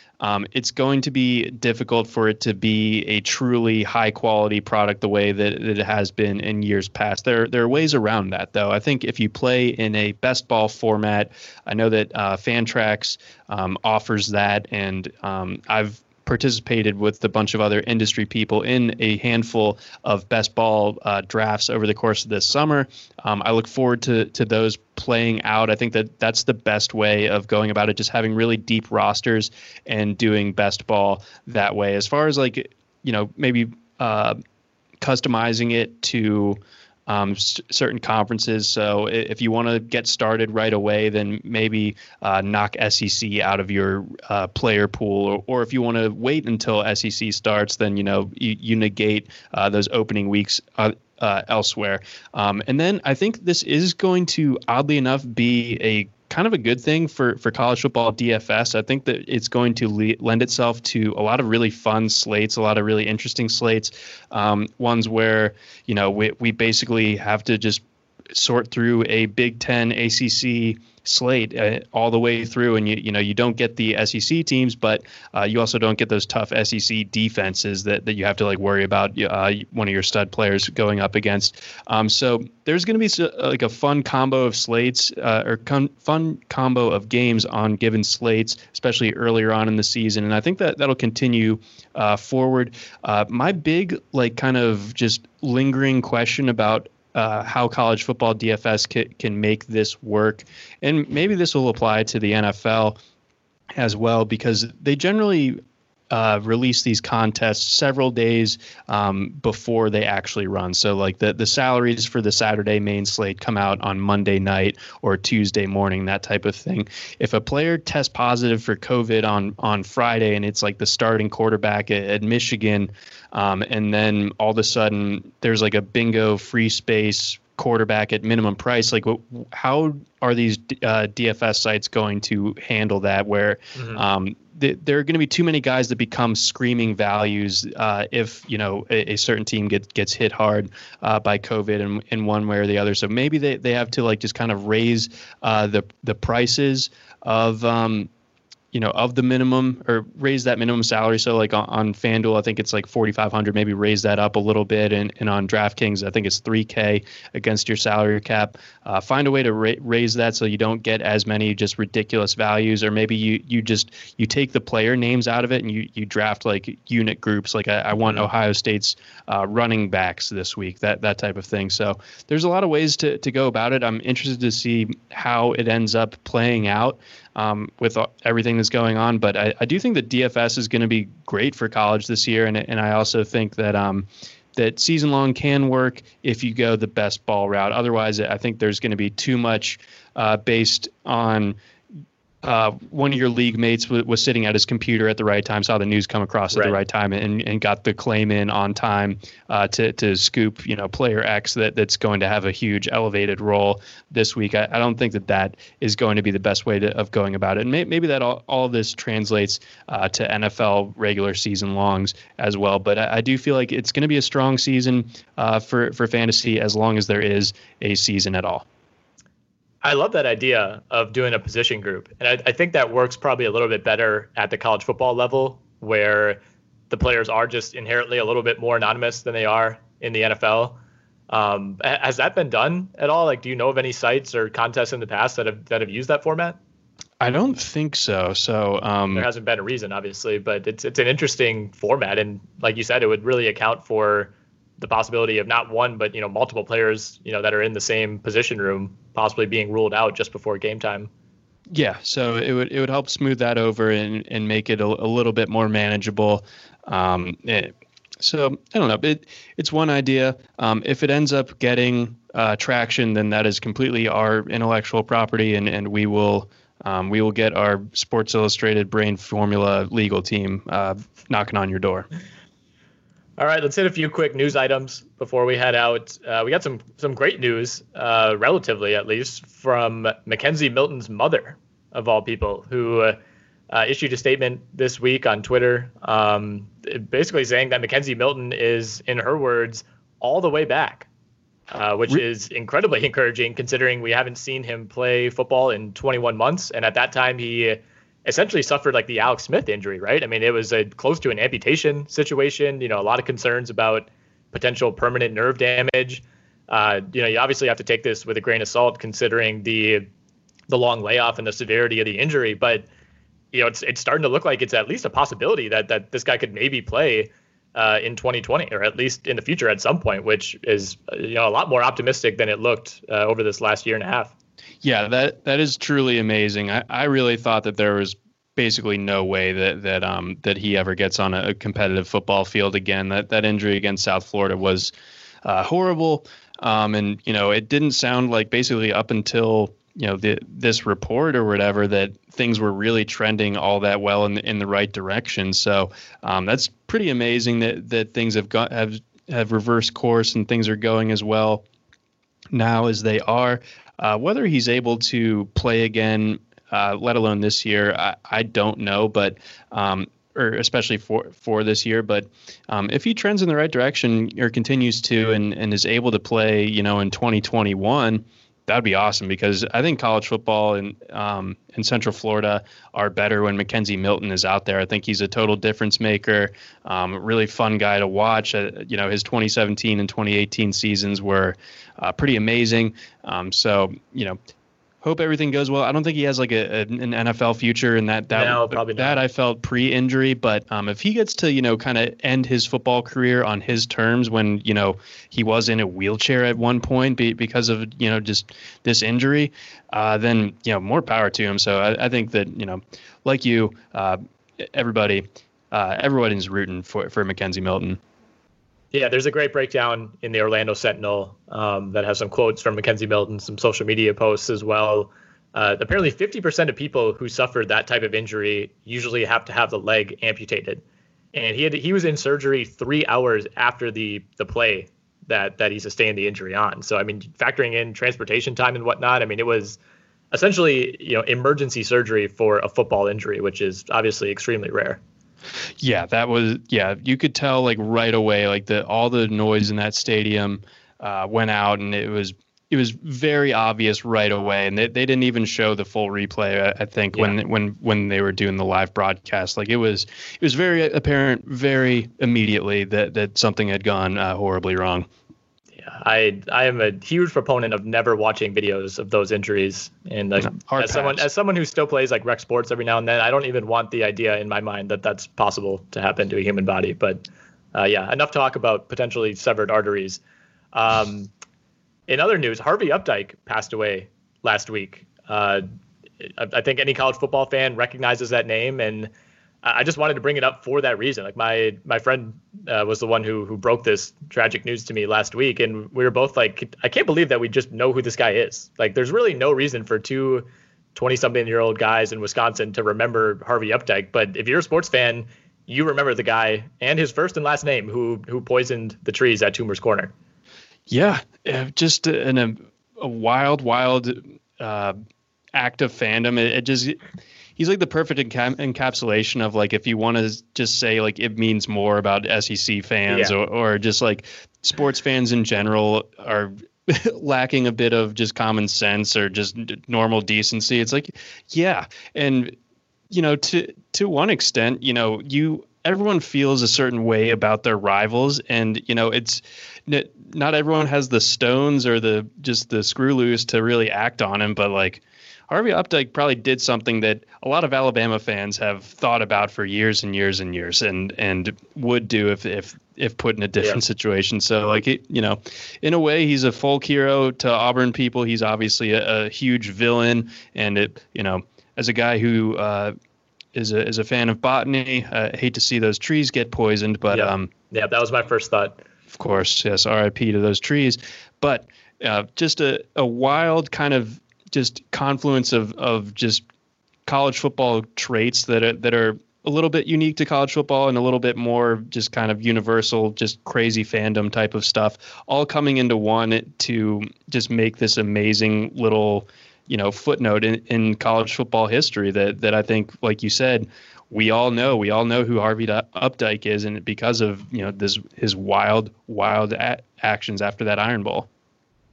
it's going to be difficult for it to be a truly high-quality product the way that it has been in years past. There are ways around that, though. I think if you play in a best ball format, I know that Fantrax offers that, and I've participated with a bunch of other industry people in a handful of best ball drafts over the course of this summer. I look forward to those playing out. I think that that's the best way of going about it, just having really deep rosters and doing best ball that way. As far as like, you know, maybe customizing it to certain conferences. So if you want to get started right away, then maybe knock SEC out of your player pool, or if you want to wait until SEC starts, then you know you negate those opening weeks elsewhere. And then I think this is going to, oddly enough, be a kind of a good thing for college football DFS. I think that it's going to lend itself to a lot of really fun slates, a lot of really interesting slates, ones where, you know, we basically have to just sort through a Big Ten ACC slate all the way through, and you don't get the SEC teams, but you also don't get those tough SEC defenses that you have to like worry about one of your stud players going up against. So there's going to be like a fun combo of slates fun combo of games on given slates, especially earlier on in the season, and I think that'll continue forward. My big like kind of just lingering question about how college football DFS can make this work. And maybe this will apply to the NFL as well, because they generally release these contests several days before they actually run. So like the salaries for the Saturday main slate come out on Monday night or Tuesday morning, that type of thing. If a player tests positive for COVID on Friday and it's like the starting quarterback at Michigan, and then all of a sudden there's like a bingo free space quarterback at minimum price, like how are these DFS sites going to handle that, where there are going to be too many guys that become screaming values if a certain team gets hit hard by COVID in one way or the other. So maybe they have to like just kind of raise the prices of of the minimum, or raise that minimum salary. So like on FanDuel, I think it's like $4,500, maybe raise that up a little bit. And on DraftKings, I think it's $3,000 against your salary cap. Find a way to raise that so you don't get as many just ridiculous values, or maybe you take the player names out of it and you draft like unit groups. Like I want Ohio State's running backs this week, that type of thing. So there's a lot of ways to go about it. I'm interested to see how it ends up playing out with everything that's going on. But I do think that DFS is going to be great for college this year. And I also think that that season long can work if you go the best ball route. Otherwise, I think there's going to be too much based on one of your league mates was sitting at his computer at the right time, saw the news come across at the right time, and got the claim in on time to scoop player X that's going to have a huge elevated role this week. I don't think that is going to be the best way of going about it. And maybe that all this translates to NFL regular season longs as well. But I do feel like it's going to be a strong season for fantasy, as long as there is a season at all. I love that idea of doing a position group. And I think that works probably a little bit better at the college football level, where the players are just inherently a little bit more anonymous than they are in the NFL. Has that been done at all? Like, do you know of any sites or contests in the past that have used that format? I don't think so. So there hasn't been a reason, obviously, but it's an interesting format. And like you said, it would really account for the possibility of not one, but multiple players, that are in the same position room, possibly being ruled out just before game time. Yeah, so it would help smooth that over and make it a little bit more manageable. So I don't know. It's one idea. If it ends up getting traction, then that is completely our intellectual property, and we will get our Sports Illustrated brain formula legal team knocking on your door. All right, let's hit a few quick news items before we head out. We got some great news, relatively at least, from McKenzie Milton's mother, of all people, who issued a statement this week on Twitter, basically saying that McKenzie Milton is, in her words, all the way back, which is incredibly encouraging considering we haven't seen him play football in 21 months. And at that time, he essentially suffered like the Alex Smith injury, right? I mean, it was close to an amputation situation, a lot of concerns about potential permanent nerve damage. You obviously have to take this with a grain of salt considering the long layoff and the severity of the injury, but it's starting to look like it's at least a possibility that this guy could maybe play in 2020, or at least in the future at some point, which is a lot more optimistic than it looked over this last year and a half. Yeah, that is truly amazing. I really thought that there was basically no way that he ever gets on a competitive football field again. That injury against South Florida was horrible. And, it didn't sound like, basically up until this report or whatever, that things were really trending all that well in the right direction. So that's pretty amazing that things have reversed course and things are going as well now as they are. Whether he's able to play again, let alone this year, I don't know. But or especially for this year. But if he trends in the right direction or continues to and is able to play, you know, in 2021, that'd be awesome, because I think college football in Central Florida are better when McKenzie Milton is out there. I think he's a total difference maker, really fun guy to watch. You know, his 2017 and 2018 seasons were pretty amazing. So, you know, hope everything goes well. I don't think he has like an NFL future, and that I felt pre-injury. But if he gets to, you know, kind of end his football career on his terms, when, you know, he was in a wheelchair at one point because of, you know, just this injury, then, you know, more power to him. So I think that, you know, like you, everybody's rooting for McKenzie Milton. Yeah, there's a great breakdown in the Orlando Sentinel that has some quotes from McKenzie Milton, some social media posts as well. Apparently 50% of people who suffered that type of injury usually have to have the leg amputated. And he was in surgery 3 hours after the play that he sustained the injury on. So, I mean, factoring in transportation time and whatnot, I mean, it was essentially, you know, emergency surgery for a football injury, which is obviously extremely rare. Yeah, you could tell like right away, like all the noise in that stadium went out, and it was very obvious right away. And they didn't even show the full replay, I think, when they were doing the live broadcast. Like it was very apparent very immediately that something had gone horribly wrong. I am a huge proponent of never watching videos of those injuries, and as someone who still plays like rec sports every now and then, I don't even want the idea in my mind that that's possible to happen to a human body. But enough talk about potentially severed arteries. In other news, Harvey Updike passed away last week. I think any college football fan recognizes that name, and I just wanted to bring it up for that reason. Like my friend was the one who broke this tragic news to me last week, and we were both like, I can't believe that we just know who this guy is. Like, there's really no reason for two 20-something-year-old guys in Wisconsin to remember Harvey Updike. But if you're a sports fan, you remember the guy and his first and last name who poisoned the trees at Toomer's Corner. Yeah, just in a wild act of fandom. It just... He's like the perfect encapsulation of, like, if you want to just say like it means more about SEC fans or just like sports fans in general are lacking a bit of just common sense or just normal decency. It's like, yeah. And, you know, to one extent, you know, everyone feels a certain way about their rivals, and, you know, it's not everyone has the stones or the screw loose to really act on him. But like, Harvey Updike probably did something that a lot of Alabama fans have thought about for years and years and years, and would do if put in a different situation. So, like, you know, in a way, he's a folk hero to Auburn people. He's obviously a huge villain, and it, you know, as a guy who is a fan of botany, I hate to see those trees get poisoned. But that was my first thought. Of course, yes, R.I.P. to those trees. But just a wild kind of just confluence of just college football traits that are a little bit unique to college football and a little bit more just kind of universal, just crazy fandom type of stuff, all coming into one to just make this amazing little, you know, footnote in college football history that I think, like you said, we all know who Harvey Updike is, and because of, you know, his wild actions after that Iron Bowl.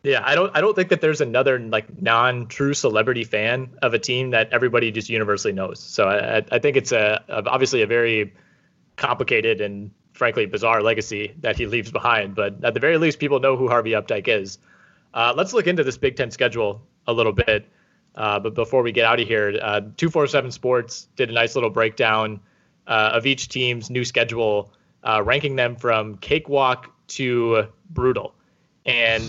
Yeah, I don't think that there's another like non-true celebrity fan of a team that everybody just universally knows. So I think it's obviously a very complicated and frankly bizarre legacy that he leaves behind. But at the very least, people know who Harvey Updike is. Let's look into this Big Ten schedule a little bit. But before we get out of here, 247 Sports did a nice little breakdown of each team's new schedule, ranking them from cakewalk to brutal. And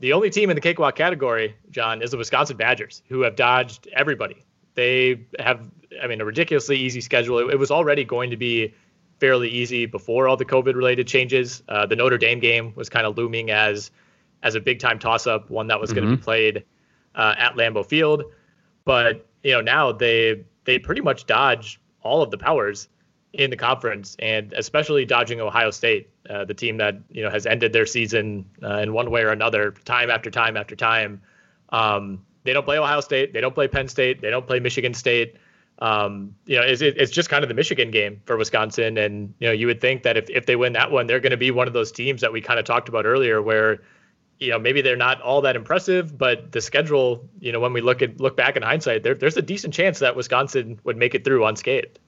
the only team in the cakewalk category, John, is the Wisconsin Badgers, who have dodged everybody. They have, I mean, a ridiculously easy schedule. It was already going to be fairly easy before all the COVID-related changes. The Notre Dame game was kind of looming as a big-time toss-up, one that was going to be played at Lambeau Field. But, you know, now they pretty much dodge all of the powers in the conference, and especially dodging Ohio State, the team that, you know, has ended their season in one way or another, time after time after time. They don't play Ohio State. They don't play Penn State. They don't play Michigan State. It's just kind of the Michigan game for Wisconsin. And, you know, you would think that if they win that one, they're going to be one of those teams that we kind of talked about earlier where, you know, maybe they're not all that impressive, but the schedule, you know, when we look back in hindsight, there's a decent chance that Wisconsin would make it through unscathed.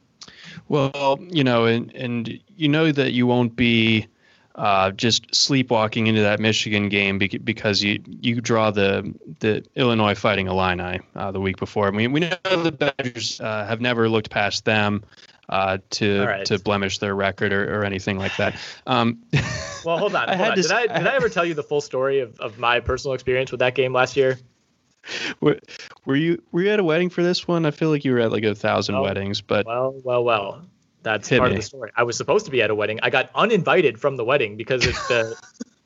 Well, you know, and you know that you won't be just sleepwalking into that Michigan game because you draw the Illinois Fighting Illini the week before. I mean, we know the Badgers have never looked past them to blemish their record or anything like that. Well, hold on. Did I ever tell you the full story of my personal experience with that game last year? Were you at a wedding for this one? I feel like you were at like 1,000 weddings, but well. That's part of the story. I was supposed to be at a wedding. I got uninvited from the wedding because it's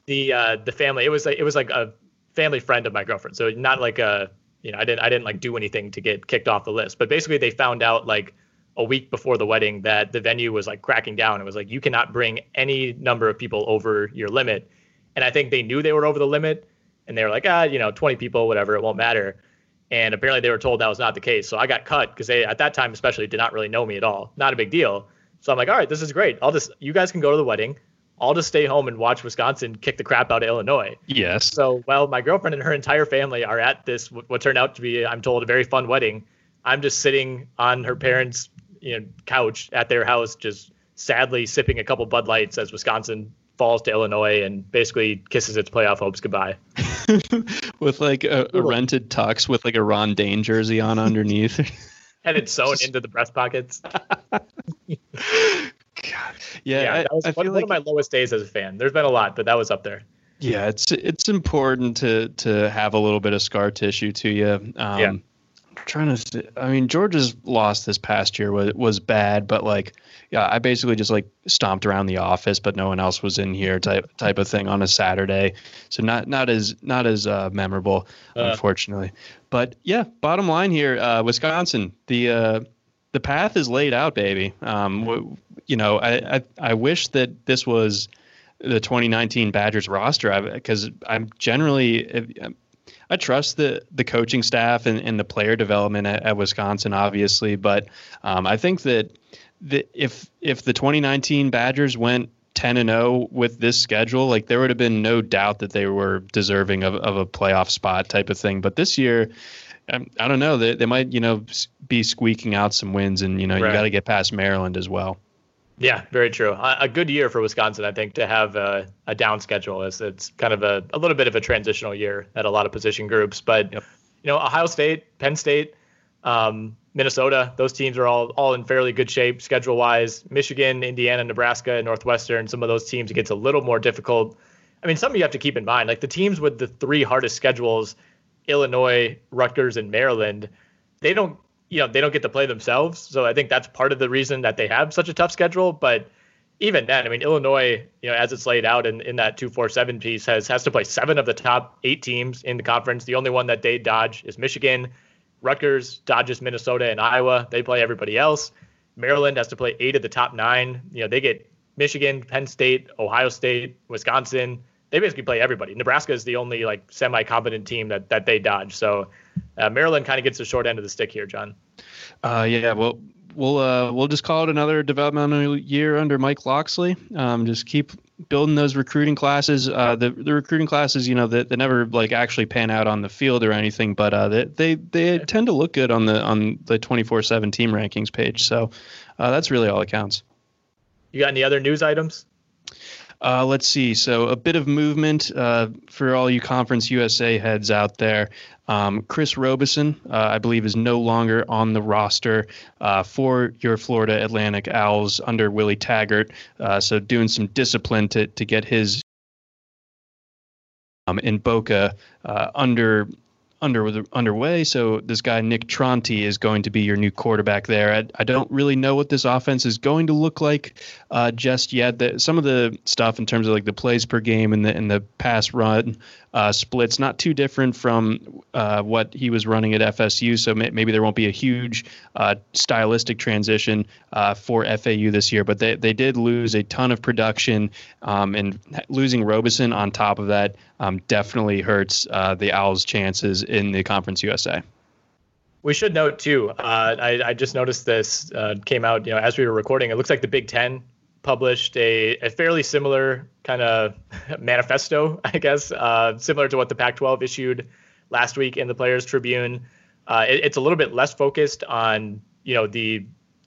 the family. It was like a family friend of my girlfriend. So not like I didn't like do anything to get kicked off the list. But basically, they found out like a week before the wedding that the venue was like cracking down. It was like you cannot bring any number of people over your limit. And I think they knew they were over the limit, and they were like 20 people, whatever, it won't matter. And apparently they were told that was not the case. So I got cut because they, at that time especially, did not really know me at all. Not a big deal. So I'm like, all right, this is great. You guys can go to the wedding. I'll just stay home and watch Wisconsin kick the crap out of Illinois. Yes. So while my girlfriend and her entire family are at this, what turned out to be, I'm told, a very fun wedding, I'm just sitting on her parents' couch at their house, just sadly sipping a couple Bud Lights as Wisconsin falls to Illinois and basically kisses its playoff hopes goodbye. With like a rented tux with like a Ron Dane jersey on underneath. And it's sewn into the breast pockets. God. Yeah, that was one of my lowest days as a fan. There's been a lot, but that was up there. Yeah, it's important to have a little bit of scar tissue to you. Georgia's loss this past year was bad, but like, yeah, I basically just like stomped around the office, but no one else was in here type of thing on a Saturday. So not as memorable, unfortunately. But yeah, bottom line here, Wisconsin, the path is laid out, baby. I wish that this was the 2019 Badgers roster because I'm generally. I trust the coaching staff and the player development at Wisconsin, obviously. But I think that if the 2019 Badgers went 10-0 with this schedule, like there would have been no doubt that they were deserving of a playoff spot type of thing. But this year, I don't know. They might, be squeaking out some wins, and right. You got to get past Maryland as well. Yeah, very true. A good year for Wisconsin, I think, to have a down schedule. It's kind of a little bit of a transitional year at a lot of position groups. But, Ohio State, Penn State, Minnesota, those teams are all in fairly good shape schedule-wise. Michigan, Indiana, Nebraska, Northwestern, some of those teams, it gets a little more difficult. I mean, something you have to keep in mind, like the teams with the three hardest schedules, Illinois, Rutgers, and Maryland, they don't get to play themselves. So I think that's part of the reason that they have such a tough schedule. But even then, I mean, Illinois, as it's laid out in that 247 piece has to play 7 of the top 8 teams in the conference. The only one that they dodge is Michigan. Rutgers dodges Minnesota and Iowa. They play everybody else. Maryland has to play 8 of the top 9. They get Michigan, Penn State, Ohio State, Wisconsin. They basically play everybody. Nebraska is the only like semi-competent team that they dodge. So Maryland kind of gets the short end of the stick here, John. Well, we'll just call it another developmental year under Mike Loxley. Just keep building those recruiting classes. The recruiting classes, they never like actually pan out on the field or anything, but they tend to look good on the 24/7 team rankings page. So that's really all that counts. You got any other news items? Let's see. So a bit of movement for all you Conference USA heads out there. Chris Robison, I believe, is no longer on the roster for your Florida Atlantic Owls under Willie Taggart. So doing some discipline to get his in Boca underway. So this guy, Nick Tronti, is going to be your new quarterback there. I don't really know what this offense is going to look like just yet. Some of the stuff in terms of like the plays per game and the pass run splits, not too different from what he was running at FSU. So maybe there won't be a huge stylistic transition for FAU this year, but they did lose a ton of production and losing Robison on top of that definitely hurts the Owls' chances in the Conference USA. We should note, too, I just noticed this came out, as we were recording. It looks like the Big Ten published a fairly similar kind of manifesto, I guess, similar to what the Pac-12 issued last week in the Players' Tribune. It's a little bit less focused on, the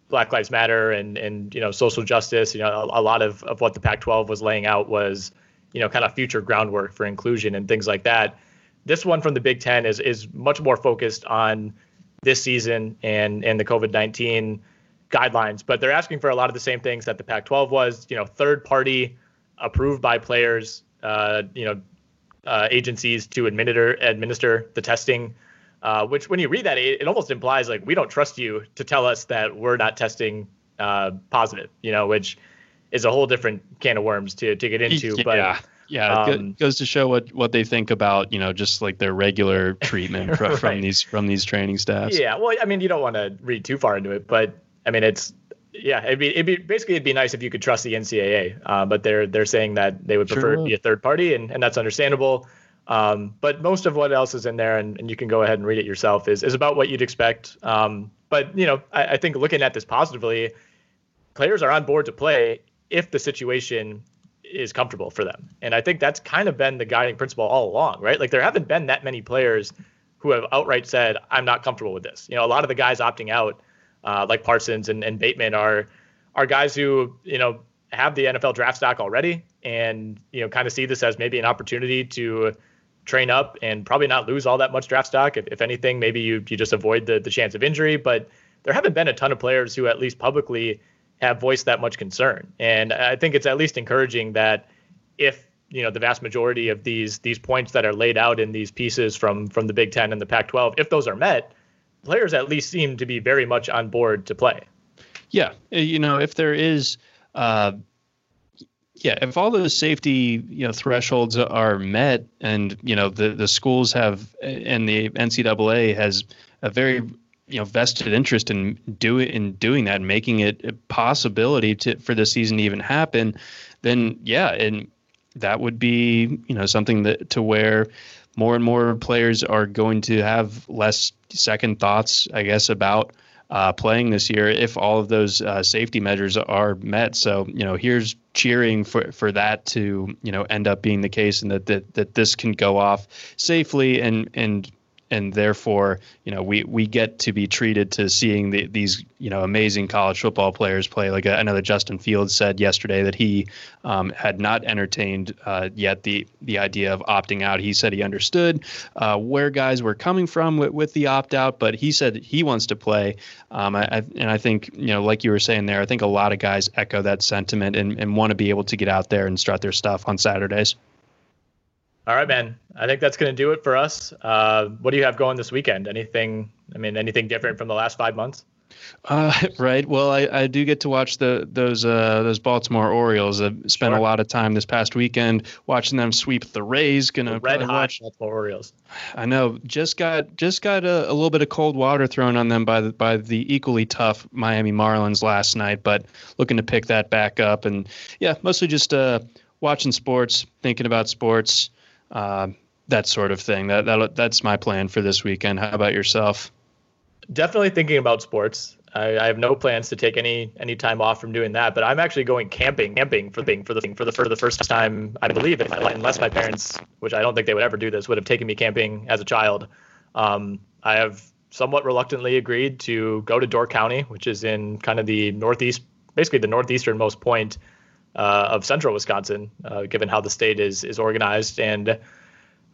Black Lives Matter and social justice. A lot of what the Pac-12 was laying out was, kind of future groundwork for inclusion and things like that. This one from the Big Ten is much more focused on this season and the COVID-19 guidelines, but they're asking for a lot of the same things that the Pac-12 was, third party approved by players, agencies to administer the testing, which when you read that, it almost implies like, we don't trust you to tell us that we're not testing positive, which is a whole different can of worms to get into. Yeah. But it goes to show what they think about, just like their regular treatment right. from these training staffs. Yeah. Well, I mean, you don't want to read too far into it, but I mean, it'd be nice if you could trust the NCAA, but they're saying that they would prefer it be a third party, and that's understandable. But most of what else is in there, and you can go ahead and read it yourself, is about what you'd expect. But I think looking at this positively, players are on board to play if the situation is comfortable for them. And I think that's kind of been the guiding principle all along, right? Like there haven't been that many players who have outright said, I'm not comfortable with this. A lot of the guys opting out, like Parsons and Bateman are guys who, have the NFL draft stock already and, kind of see this as maybe an opportunity to train up and probably not lose all that much draft stock. If anything, maybe you just avoid the chance of injury, but there haven't been a ton of players who at least publicly have voiced that much concern. And I think it's at least encouraging that if, the vast majority of these points that are laid out in these pieces from the Big Ten and the Pac-12, if those are met, players at least seem to be very much on board to play. Yeah. If there is, if all those safety, thresholds are met and, the schools have, and the NCAA has a very, vested interest in doing that and making it a possibility for this season to even happen, then yeah. And that would be, something that to where more and more players are going to have less second thoughts, I guess, about playing this year if all of those safety measures are met. So, here's cheering for that to, end up being the case and that this can go off safely and therefore, we get to be treated to seeing these, amazing college football players play. Like I know that Justin Fields said yesterday that he had not entertained yet the idea of opting out. He said he understood where guys were coming from with the opt out, but he said that he wants to play. And I think, like you were saying there, I think a lot of guys echo that sentiment and want to be able to get out there and strut their stuff on Saturdays. All right, man. I think that's going to do it for us. What do you have going this weekend? Anything different from the last 5 months? Right. Well, I do get to watch those Baltimore Orioles. I spent a lot of time this past weekend watching them sweep the Rays. Baltimore Orioles. I know. Just got a little bit of cold water thrown on them by the equally tough Miami Marlins last night, but looking to pick that back up. And yeah, mostly just watching sports, thinking about sports. That sort of thing. That's my plan for this weekend. How about yourself? Definitely thinking about sports. I have no plans to take any time off from doing that, but I'm actually going camping for the first time, I believe, in my life, unless my parents, which I don't think they would ever do this, would have taken me camping as a child. I have somewhat reluctantly agreed to go to Door County, which is in kind of the northeast, basically the northeasternmost point of central Wisconsin, given how the state is organized, and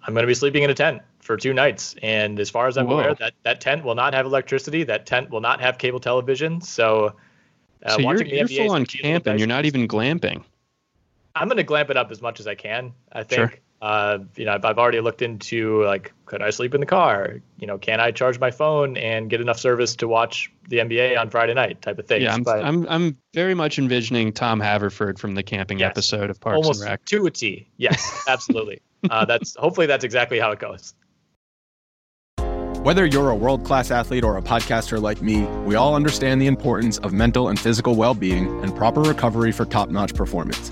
I'm going to be sleeping in a tent for 2 nights. And as far as I'm aware, that tent will not have electricity. That tent will not have cable television. So you're full on camping. You're not even glamping. I'm going to glamp it up as much as I can. I think, sure. I've already looked into like, could I sleep in the car? Can I charge my phone and get enough service to watch the NBA on Friday night type of thing? Yeah, I'm very much envisioning Tom Haverford from the camping episode of Parks and Rec. To a T. Yes, absolutely. Hopefully that's exactly how it goes. Whether you're a world-class athlete or a podcaster like me, we all understand the importance of mental and physical well-being and proper recovery for top-notch performance.